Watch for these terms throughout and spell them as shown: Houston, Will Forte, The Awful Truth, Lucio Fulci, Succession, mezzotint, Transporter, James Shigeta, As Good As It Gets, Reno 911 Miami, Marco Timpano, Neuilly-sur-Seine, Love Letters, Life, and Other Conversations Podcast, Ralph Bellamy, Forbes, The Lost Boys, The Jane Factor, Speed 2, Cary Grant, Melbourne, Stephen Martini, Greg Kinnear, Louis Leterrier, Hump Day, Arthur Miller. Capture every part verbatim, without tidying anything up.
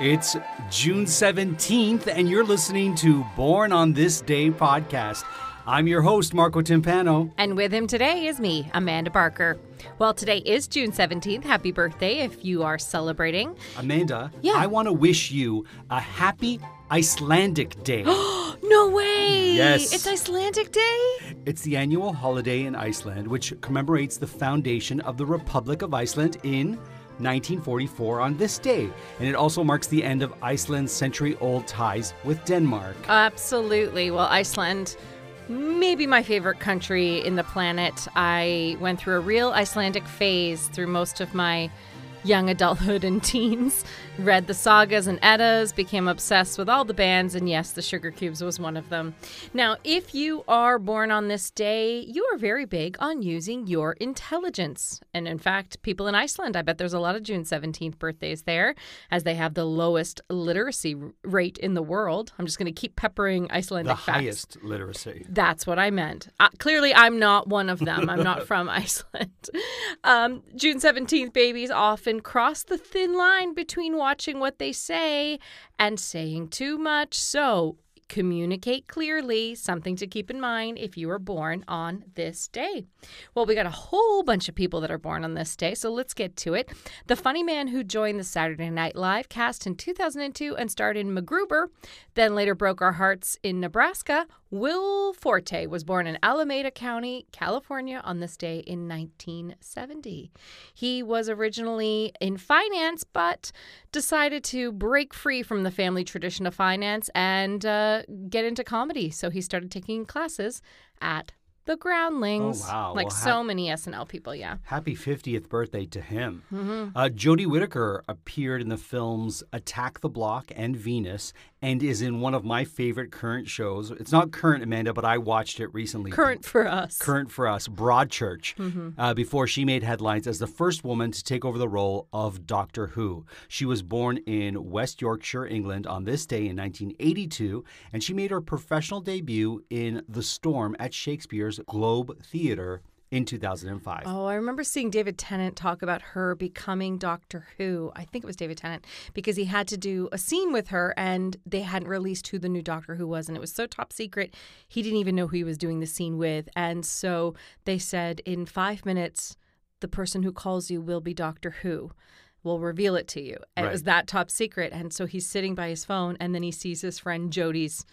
It's June seventeenth, and you're listening to Born on This Day podcast. I'm your host, Marco Timpano. And with him today is me, Amanda Barker. Well, today is June seventeenth. Happy birthday if you are celebrating. Amanda, yeah. I want to wish you a happy Icelandic Day. No way! Yes. It's Icelandic Day? It's the annual holiday in Iceland, which commemorates the foundation of the Republic of Iceland in nineteen forty-four on this day. And it also marks the end of Iceland's century-old ties with Denmark. Absolutely. Well, Iceland, maybe my favorite country in the planet. I went through a real Icelandic phase through most of my young adulthood and teens. Read the sagas and Eddas, became obsessed with all the bands, and yes, the Sugar Cubes was one of them. Now, if you are born on this day, you are very big on using your intelligence. And in fact, people in Iceland, I bet there's a lot of June seventeenth birthdays there, as they have the lowest literacy rate in the world. I'm just going to keep peppering Icelandic facts. The highest literacy. That's what I meant. Uh, clearly, I'm not one of them. I'm not from Iceland. Um, June seventeenth babies often and cross the thin line between watching what they say and saying too much. So communicate clearly, something to keep in mind if you were born on this day. Well, we got a whole bunch of people that are born on this day, so let's get to it. The funny man who joined the Saturday Night Live cast in two thousand two and starred in MacGruber, then later broke our hearts in Nebraska, Will Forte was born in Alameda County, California on this day in nineteen seventy. He was originally in finance, but decided to break free from the family tradition of finance and uh, get into comedy. So he started taking classes at the Groundlings. Oh, wow. Like well, so ha- many S N L people, yeah. Happy fiftieth birthday to him. Mm-hmm. Uh, Jodie Whittaker appeared in the films Attack the Block and Venus and is in one of my favorite current shows. It's not current, Amanda, but I watched it recently. Current for us. Current for us. Broadchurch, mm-hmm. uh, before she made headlines as the first woman to take over the role of Doctor Who. She was born in West Yorkshire, England on this day in nineteen eighty-two, and she made her professional debut in The Storm at Shakespeare's Globe Theatre in two thousand five. Oh, I remember seeing David Tennant talk about her becoming Doctor Who. I think it was David Tennant, because he had to do a scene with her and they hadn't released who the new Doctor Who was. And it was so top secret, he didn't even know who he was doing the scene with. And so they said, in five minutes, the person who calls you will be Doctor Who. We'll reveal it to you. And right. It was that top secret. And so he's sitting by his phone and then he sees his friend Jodie's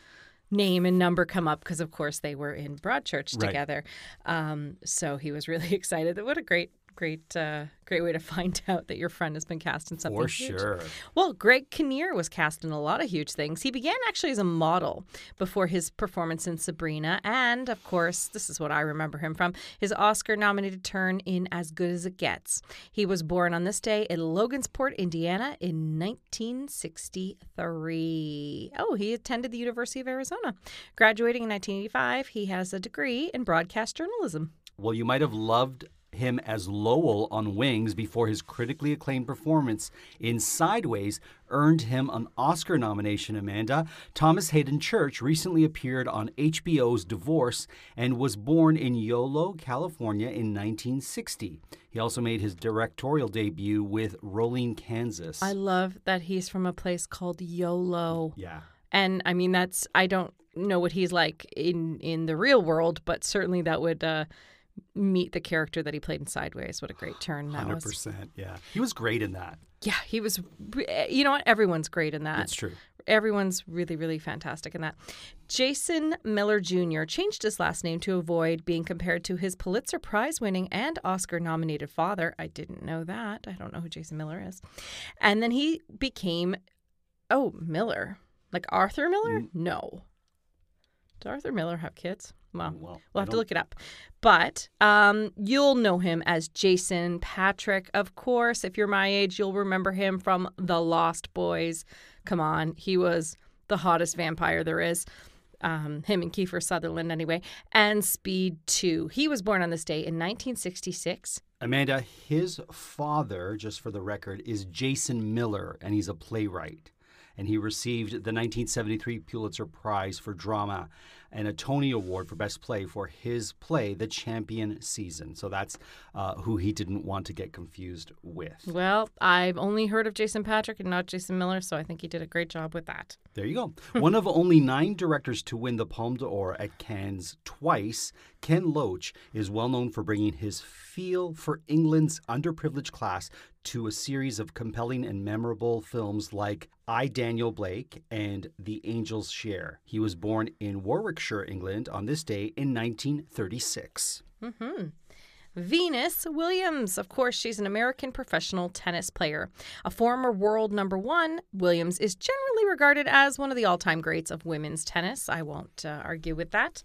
name and number come up because, of course, they were in Broadchurch together. Right. Um, so he was really excited. What a great, great, uh, great way to find out that your friend has been cast in something For huge. Sure. Well, Greg Kinnear was cast in a lot of huge things. He began actually as a model before his performance in Sabrina. And, of course, this is what I remember him from, his Oscar-nominated turn in As Good As It Gets. He was born on this day in Logansport, Indiana in nineteen sixty-three. Oh, he attended the University of Arizona. Graduating in nineteen eighty-five, he has a degree in broadcast journalism. Well, you might have loved him as Lowell on Wings before his critically acclaimed performance in Sideways earned him an Oscar nomination, Amanda. Thomas Hayden Church recently appeared on H B O's Divorce and was born in Yolo, California in nineteen sixty. He also made his directorial debut with Rolling Kansas. I love that he's from a place called Yolo. Yeah. And I mean, that's, I don't know what he's like in, in the real world, but certainly that would uh, meet the character that he played in Sideways. What a great turn that was. one hundred percent, yeah. He was great in that. Yeah, he was. You know what? Everyone's great in that. It's true. Everyone's really, really fantastic in that. Jason Miller Junior changed his last name to avoid being compared to his Pulitzer Prize-winning and Oscar-nominated father. I didn't know that. I don't know who Jason Miller is. And then he became, oh, Miller. Like Arthur Miller? Mm. No. Did Arthur Miller have kids? Well, well we'll have to look it up. But um, you'll know him as Jason Patrick. Of course, if you're my age, you'll remember him from The Lost Boys. Come on. He was the hottest vampire there is. Um, him and Kiefer Sutherland, anyway. And Speed two. He was born on this day in nineteen sixty-six. Amanda, his father, just for the record, is Jason Miller, and he's a playwright. And he received the nineteen seventy-three Pulitzer Prize for Drama. and a Tony Award for Best Play for his play, The Championship Season. So that's uh, who he didn't want to get confused with. Well, I've only heard of Jason Patrick and not Jason Miller, so I think he did a great job with that. There you go. One of only nine directors to win the Palme d'Or at Cannes twice, Ken Loach is well known for bringing his feel for England's underprivileged class to a series of compelling and memorable films like I, Daniel Blake, and The Angels' Share. He was born in Warwickshire, England, on this day in nineteen thirty-six. Mm-hmm. Venus Williams. Of course, she's an American professional tennis player. A former world number one, Williams is generally regarded as one of the all-time greats of women's tennis. I won't uh, argue with that.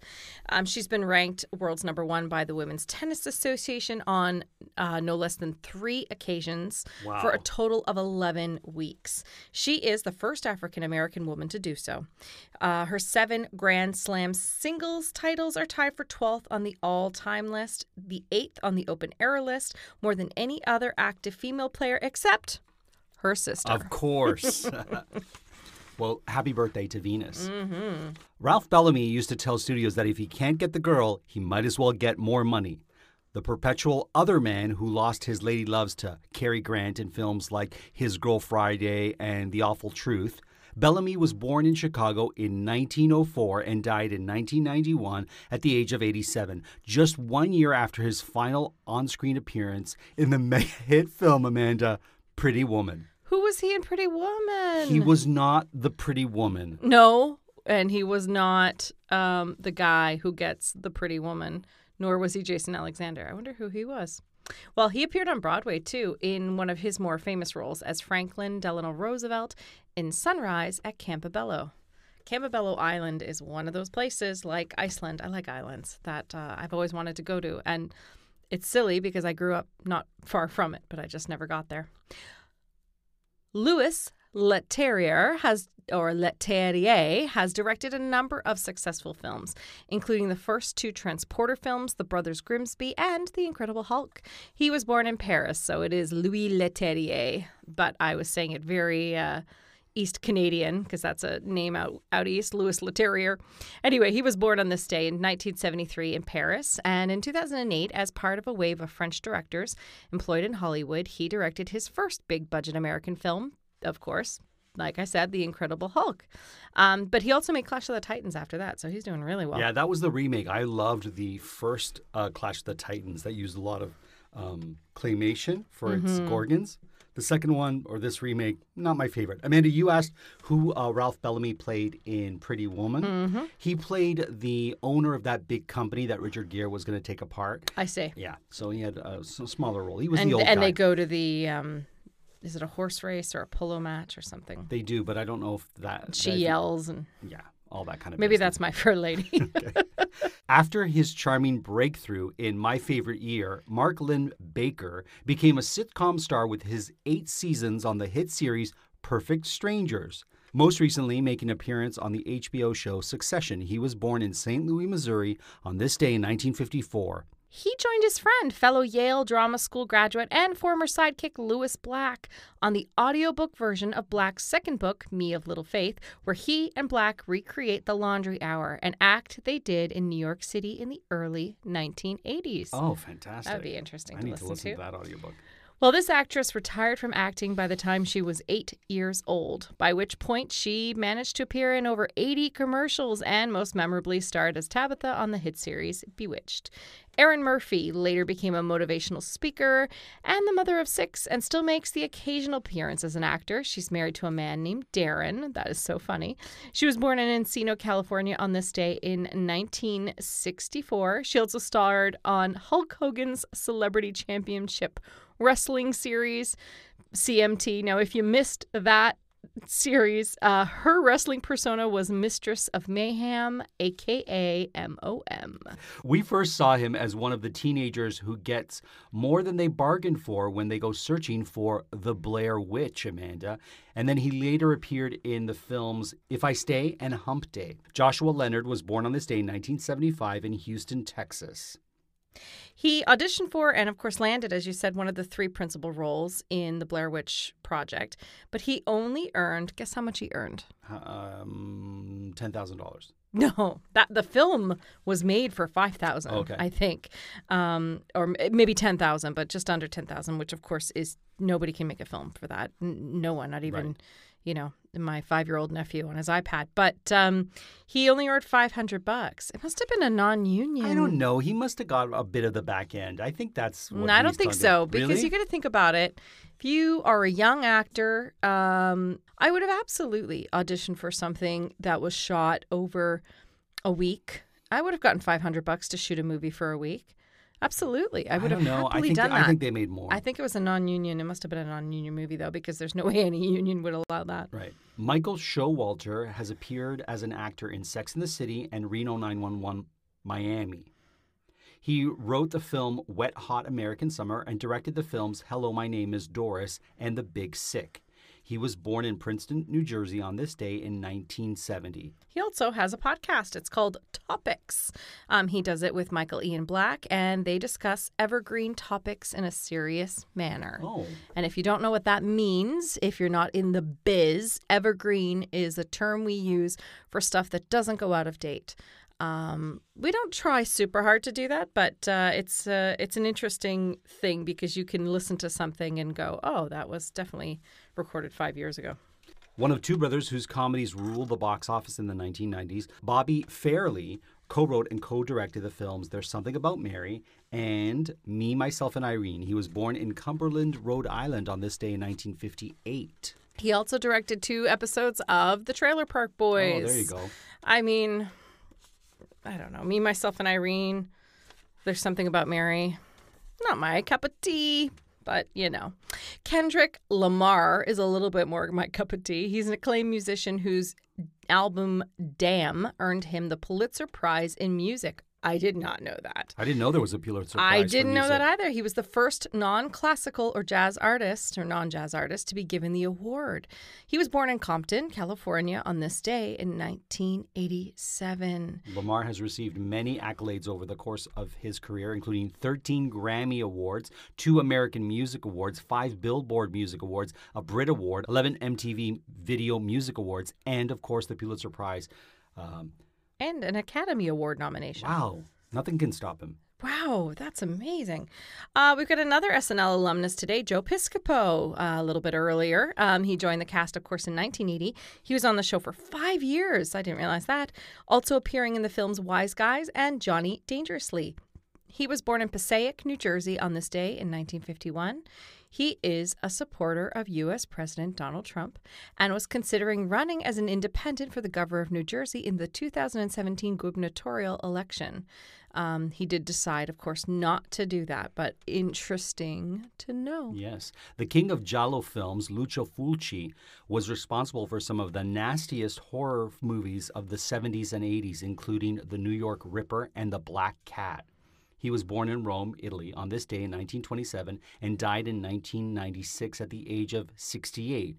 Um, she's been ranked world's number one by the Women's Tennis Association on uh, no less than three occasions wow. for a total of eleven weeks. She is the first African-American woman to do so. Uh, her seven Grand Slam singles titles are tied for twelfth on the all-time list, the eighth on the open era list, more than any other active female player except her sister. Of course. Well, happy birthday to Venus. Mm-hmm. Ralph Bellamy used to tell studios that if he can't get the girl, he might as well get more money. The perpetual other man who lost his lady loves to Cary Grant in films like His Girl Friday and The Awful Truth. Bellamy was born in Chicago in nineteen oh four and died in nineteen ninety-one at the age of eighty-seven, just one year after his final on-screen appearance in the mega-hit film, Amanda, Pretty Woman. Who was he in Pretty Woman? He was not the Pretty Woman. No, and he was not um, the guy who gets the Pretty Woman, nor was he Jason Alexander. I wonder who he was. Well, he appeared on Broadway, too, in one of his more famous roles as Franklin Delano Roosevelt in Sunrise at Campobello. Campobello Island is one of those places, like Iceland. I like islands that uh, I've always wanted to go to. And it's silly because I grew up not far from it, but I just never got there. Louis Leterrier has, or Leterrier, has directed a number of successful films, including the first two Transporter films, The Brothers Grimsby, and The Incredible Hulk. He was born in Paris, so it is Louis Leterrier, but I was saying it very uh, East Canadian, because that's a name out, out east, Louis Leterrier. Anyway, he was born on this day in nineteen seventy-three in Paris, and in two thousand eight, as part of a wave of French directors employed in Hollywood, he directed his first big-budget American film, of course, like I said, The Incredible Hulk. Um, but he also made Clash of the Titans after that, so he's doing really well. Yeah, that was the remake. I loved the first uh, Clash of the Titans that used a lot of um, claymation for mm-hmm. its Gorgons. The second one, or this remake, not my favorite. Amanda, you asked who uh, Ralph Bellamy played in Pretty Woman. Mm-hmm. He played the owner of that big company that Richard Gere was going to take apart. I see. Yeah, so he had a smaller role. He was and, the old and guy. And they go to the... Um... Is it a horse race or a polo match or something? They do, but I don't know if that... She that, yells and... Yeah, all that kind of... Maybe business. That's my Fair Lady. Okay. After his charming breakthrough in My Favorite Year, Mark Lynn Baker became a sitcom star with his eight seasons on the hit series Perfect Strangers. Most recently, making an appearance on the H B O show Succession. He was born in Saint Louis, Missouri on this day in nineteen fifty-four. He joined his friend, fellow Yale Drama School graduate and former sidekick Lewis Black on the audiobook version of Black's second book, Me of Little Faith, where he and Black recreate the laundry hour, an act they did in New York City in the early nineteen eighties. Oh, fantastic. That would be interesting I to, need listen to listen to. I need to listen to that audiobook. Well, this actress retired from acting by the time she was eight years old, by which point she managed to appear in over eighty commercials and most memorably starred as Tabitha on the hit series Bewitched. Erin Murphy later became a motivational speaker and the mother of six and still makes the occasional appearance as an actor. She's married to a man named Darren. That is so funny. She was born in Encino, California on this day in nineteen sixty-four. She also starred on Hulk Hogan's Celebrity Championship Wrestling series, C M T. Now, if you missed that series, uh, her wrestling persona was Mistress of Mayhem, a k a. M O M. We first saw him as one of the teenagers who gets more than they bargained for when they go searching for the Blair Witch, Amanda. And then he later appeared in the films If I Stay and Hump Day. Joshua Leonard was born on this day in nineteen seventy-five in Houston, Texas. He auditioned for and, of course, landed, as you said, one of the three principal roles in the Blair Witch Project. But he only earned, guess how much he earned? Um, ten thousand dollars. No, that the film was made for five thousand dollars, okay. I think, um, or maybe ten thousand dollars, but just under ten thousand dollars, which, of course, is nobody can make a film for that. N- no one, not even, right. you know, my five-year-old nephew on his iPad. But um, he only earned five hundred bucks. It must have been a non-union. I don't know. He must have got a bit of the back end. I think that's what no, I don't think so, because really? You got to think about it. If you are a young actor, um, I would have absolutely auditioned for something that was shot over a week. I would have gotten five hundred bucks to shoot a movie for a week. Absolutely. I would I have know. happily I think done they, that. I think they made more. I think it was a non-union. It must have been a non-union movie, though, because there's no way any union would allow that. Right. Michael Showalter has appeared as an actor in Sex and the City and Reno nine one one Miami. He wrote the film Wet Hot American Summer and directed the films Hello, My Name is Doris and The Big Sick. He was born in Princeton, New Jersey on this day in nineteen seventy. He also has a podcast. It's called Topics. Um, he does it with Michael Ian Black, and they discuss evergreen topics in a serious manner. Oh. And if you don't know what that means, if you're not in the biz, evergreen is a term we use for stuff that doesn't go out of date. Um, we don't try super hard to do that, but uh, it's uh, it's an interesting thing because you can listen to something and go, oh, that was definitely recorded five years ago. One of two brothers whose comedies ruled the box office in the nineteen nineties, Bobby Fairley co-wrote and co-directed the films There's Something About Mary and Me, Myself, and Irene. He was born in Cumberland, Rhode Island on this day in nineteen fifty-eight. He also directed two episodes of The Trailer Park Boys. Oh, there you go. I mean... I don't know, Me, Myself, and Irene, There's Something About Mary. Not my cup of tea, but, you know. Kendrick Lamar is a little bit more my cup of tea. He's an acclaimed musician whose album Damn earned him the Pulitzer Prize in Music. I did not know that. I didn't know there was a Pulitzer Prize. I didn't know that either. He was the first non-classical or jazz artist or non-jazz artist to be given the award. He was born in Compton, California on this day in nineteen eighty-seven. Lamar has received many accolades over the course of his career, including thirteen Grammy Awards, two American Music Awards, five Billboard Music Awards, a Brit Award, eleven M T V Video Music Awards, and, of course, the Pulitzer Prize. Um And an Academy Award nomination. Wow. Nothing can stop him. Wow. That's amazing. Uh, we've got another S N L alumnus today, Joe Piscopo, uh, a little bit earlier. Um, he joined the cast, of course, in nineteen eighty. He was on the show for five years. I didn't realize that. Also appearing in the films Wise Guys and Johnny Dangerously. He was born in Passaic, New Jersey on this day in nineteen fifty-one. He is a supporter of U S President Donald Trump and was considering running as an independent for the governor of New Jersey in the two thousand seventeen gubernatorial election. Um, he did decide, of course, not to do that, but interesting to know. Yes. The king of Giallo films, Lucio Fulci, was responsible for some of the nastiest horror movies of the seventies and eighties, including The New York Ripper and The Black Cat. He was born in Rome, Italy, on this day in nineteen twenty-seven and died in nineteen ninety-six at the age of sixty-eight.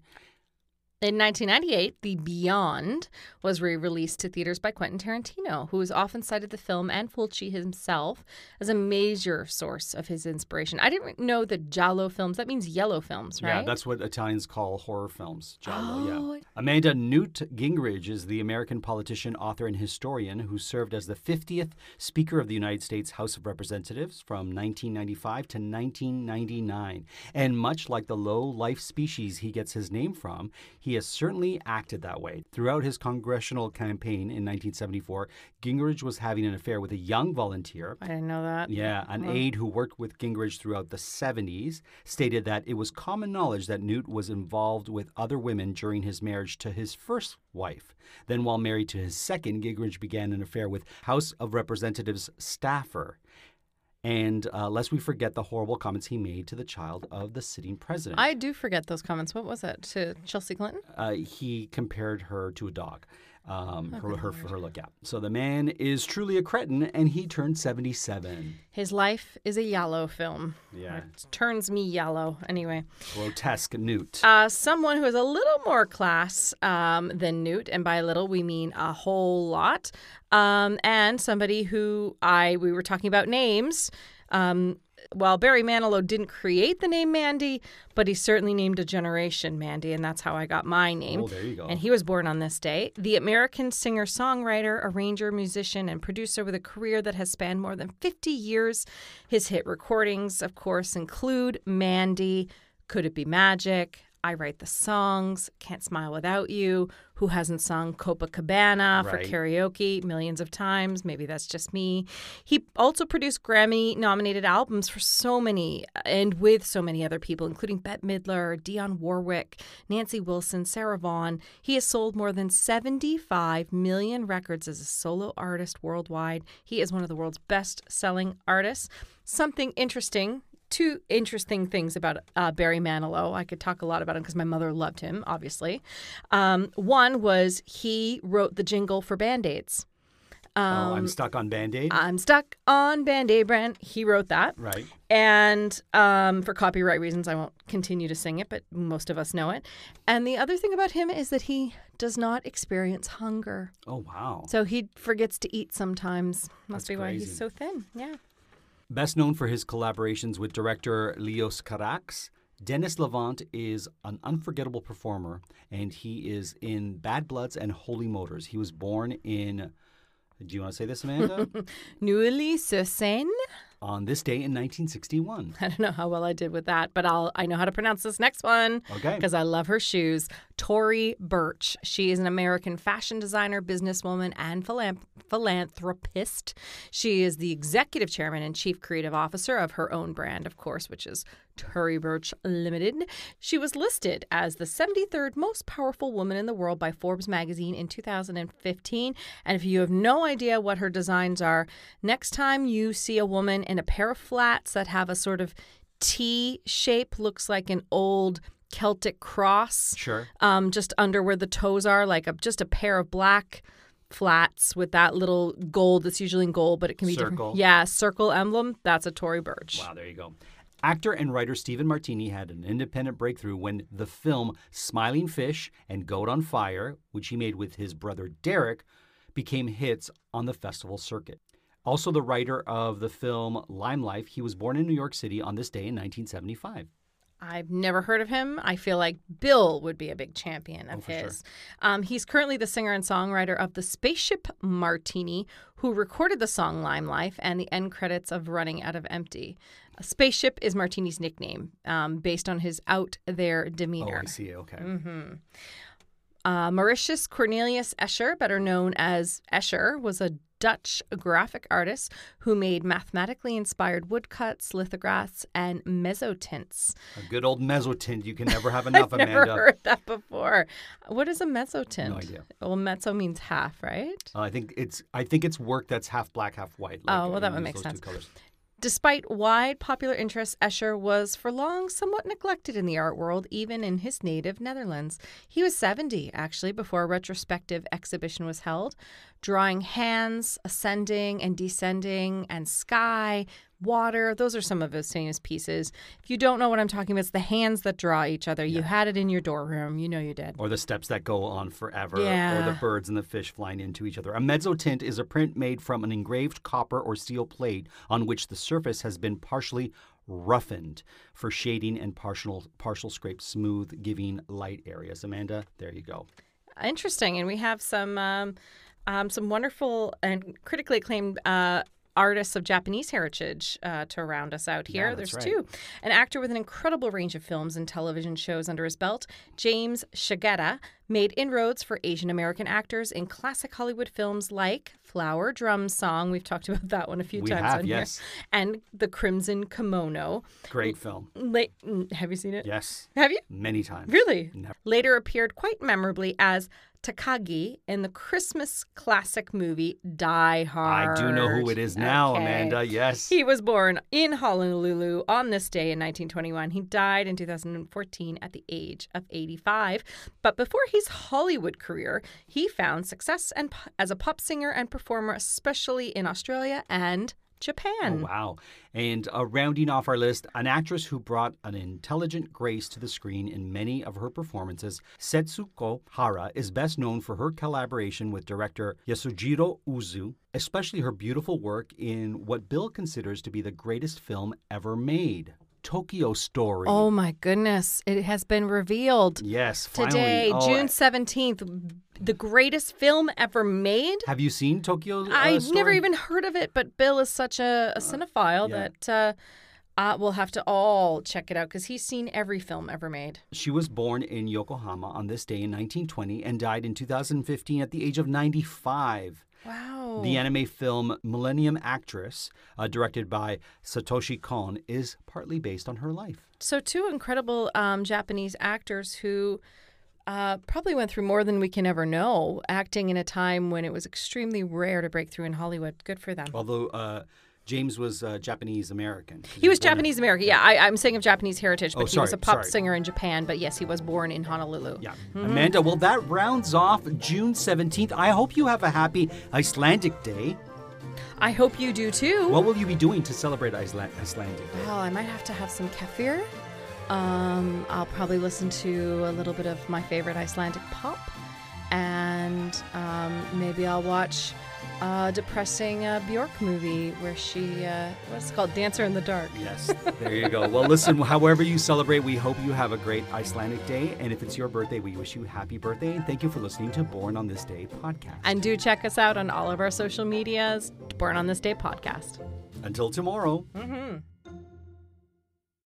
In nineteen ninety-eight, The Beyond was re-released to theaters by Quentin Tarantino, who has often cited the film and Fulci himself as a major source of his inspiration. I didn't know that Giallo films, that means yellow films, right? Yeah, that's what Italians call horror films, Giallo, oh. yeah. Amanda Newt Gingrich is the American politician, author, and historian who served as the fiftieth Speaker of the United States House of Representatives from nineteen ninety-five to nineteen ninety-nine. And much like the low-life species he gets his name from, he has certainly acted that way. Throughout his congressional campaign in nineteen seventy-four, Gingrich was having an affair with a young volunteer. I didn't know that. Yeah, an well. aide who worked with Gingrich throughout the seventies stated that it was common knowledge that Newt was involved with other women during his marriage to his first wife. Then while married to his second, Gingrich began an affair with House of Representatives staffer. And uh, lest we forget the horrible comments he made to the child of the sitting president. I do forget those comments. What was it? To Chelsea Clinton? Uh, he compared her to a dog. um, her, her, her look out. So the man is truly a cretin, and he turned seventy-seven. His life is a yellow film. Yeah. It turns me yellow, anyway. Grotesque Newt. Uh, someone who is a little more class um, than Newt, and by little we mean a whole lot, um, and somebody who I, we were talking about names, um, Well, Barry Manilow didn't create the name Mandy, but he certainly named a generation Mandy, and that's how I got my name. Oh, there you go. And he was born on this day. The American singer-songwriter, arranger, musician, and producer with a career that has spanned more than fifty years. His hit recordings, of course, include Mandy, Could It Be Magic?, I Write the Songs, Can't Smile Without You, Who Hasn't Sung Copacabana right. for karaoke millions of times. Maybe that's just me. He also produced Grammy-nominated albums for so many and with so many other people, including Bette Midler, Dionne Warwick, Nancy Wilson, Sarah Vaughan. He has sold more than seventy-five million records as a solo artist worldwide. He is one of the world's best-selling artists. Something interesting. Two interesting things about uh, Barry Manilow. I could talk a lot about him because my mother loved him, obviously. Um, one was he wrote the jingle for Band-Aids. Um, oh, I'm stuck on Band-Aid? I'm stuck on Band-Aid, Brent. He wrote that. Right. And um, for copyright reasons, I won't continue to sing it, but most of us know it. And the other thing about him is that he does not experience hunger. Oh, wow. So he forgets to eat sometimes. Must That's be why crazy. He's so thin. Yeah. Best known for his collaborations with director Leos Carax, Dennis Levant is an unforgettable performer, and he is in Bad Bloods and Holy Motors. He was born in, do you want to say this, Amanda? Neuilly-sur-Seine. On this day in nineteen sixty-one. I don't know how well I did with that, but I'll I know how to pronounce this next one. Okay. Because I love her shoes. Tori Burch. She is an American fashion designer, businesswoman, and philanthropist. She is the executive chairman and chief creative officer of her own brand, of course, which is Tori Burch Limited. She was listed as the seventy-third most powerful woman in the world by Forbes magazine in two thousand fifteen. And if you have no idea what her designs are, next time you see a woman in a pair of flats that have a sort of T shape, looks like an old Celtic cross, sure, um, just under where the toes are, like a, just a pair of black flats with that little gold that's usually in gold, but it can be circle. Different. Yeah, circle emblem. That's a Tori Burch. Wow, there you go. Actor and writer Stephen Martini had an independent breakthrough when the film Smiling Fish and Goat on Fire, which he made with his brother Derek, became hits on the festival circuit. Also the writer of the film Lime Life, he was born in New York City on this day in nineteen seventy-five. I've never heard of him. I feel like Bill would be a big champion of oh, his. Sure. Um, he's currently the singer and songwriter of the Spaceship Martini, who recorded the song Lime Life and the end credits of Running Out of Empty. Spaceship is Martini's nickname, um, based on his out there demeanor. Oh, I see. Okay. Mm-hmm. Uh, Mauritius Cornelius Escher, better known as Escher, was a Dutch graphic artist who made mathematically inspired woodcuts, lithographs, and mezzotints. A good old mezzotint. You can never have enough, I've Amanda. I've never heard that before. What is a mezzotint? No idea. Well, mezzo means half, right? Uh, I think it's I think it's work that's half black, half white. Like, oh, well, that would make sense. Despite wide popular interest, Escher was for long somewhat neglected in the art world, even in his native Netherlands. He was seventy, actually, before a retrospective exhibition was held, drawing hands, ascending and descending, and sky, water. Those are some of his famous pieces. If you don't know what I'm talking about, it's the hands that draw each other. Yeah. You had it in your dorm room. You know you did. Or the steps that go on forever. Yeah. Or the birds and the fish flying into each other. A mezzotint is a print made from an engraved copper or steel plate on which the surface has been partially roughened for shading and partial, partial scrape smooth, giving light areas. Amanda, there you go. Interesting. And we have some, um, um, some wonderful and critically acclaimed uh artists of Japanese heritage uh, to round us out here. Yeah, there's right. two. An actor with an incredible range of films and television shows under his belt, James Shigeta, made inroads for Asian American actors in classic Hollywood films like Flower Drum Song. We've talked about that one a few we times have, on yes. here. And The Crimson Kimono. Great film. La- have you seen it? Yes. Have you? Many times. Really? Never. Later appeared quite memorably as Takagi in the Christmas classic movie Die Hard. I do know who it is now, okay. Amanda. Yes. He was born in Honolulu on this day in nineteen twenty-one. He died in two thousand fourteen at the age of eighty-five. But before his Hollywood career, he found success and as a pop singer and performer, especially in Australia and Japan. Oh, wow. And uh, rounding off our list, an actress who brought an intelligent grace to the screen in many of her performances, Setsuko Hara is best known for her collaboration with director Yasujiro Ozu, especially her beautiful work in what Bill considers to be the greatest film ever made, Tokyo Story. Oh my goodness. It has been revealed. Yes, finally. Today, oh, June seventeenth, the greatest film ever made. Have you seen Tokyo uh, I've Story? I've never even heard of it, but Bill is such a, a cinephile uh, yeah. that... Uh, Uh, we'll have to all check it out because he's seen every film ever made. She was born in Yokohama on this day in nineteen twenty and died in two thousand fifteen at the age of ninety-five. Wow. The anime film Millennium Actress, uh, directed by Satoshi Kon, is partly based on her life. So two incredible um, Japanese actors who... Uh, probably went through more than we can ever know, acting in a time when it was extremely rare to break through in Hollywood. Good for them. Although uh, James was uh, Japanese-American. He, he was Japanese-American, yeah. I, I'm saying of Japanese heritage, but oh, sorry, he was a pop sorry. singer in Japan. But yes, he was born in Honolulu. Yeah. Mm-hmm. Amanda, well, that rounds off June seventeenth. I hope you have a happy Icelandic Day. I hope you do, too. What will you be doing to celebrate Iceland- Icelandic Day? Well, I might have to have some kefir. Um, I'll probably listen to a little bit of my favorite Icelandic pop, and um, maybe I'll watch a depressing uh, Bjork movie where she, uh, what's it called, Dancer in the Dark. Yes, there you go. Well, listen, however you celebrate, we hope you have a great Icelandic Day, and if it's your birthday, we wish you happy birthday, and thank you for listening to Born on This Day podcast. And do check us out on all of our social medias, Born on This Day podcast. Until tomorrow. Mm-hmm.